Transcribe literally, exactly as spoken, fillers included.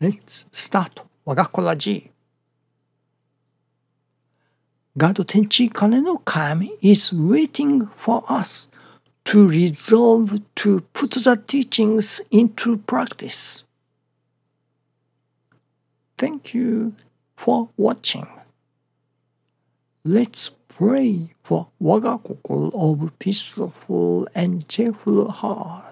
Let's start Wagakkora-ji. God Tenchi Kane no Kami is waiting for us to resolve to put the teachings into practice. Thank you for watching. Let's pray for Wagakokoro of peaceful and cheerful heart.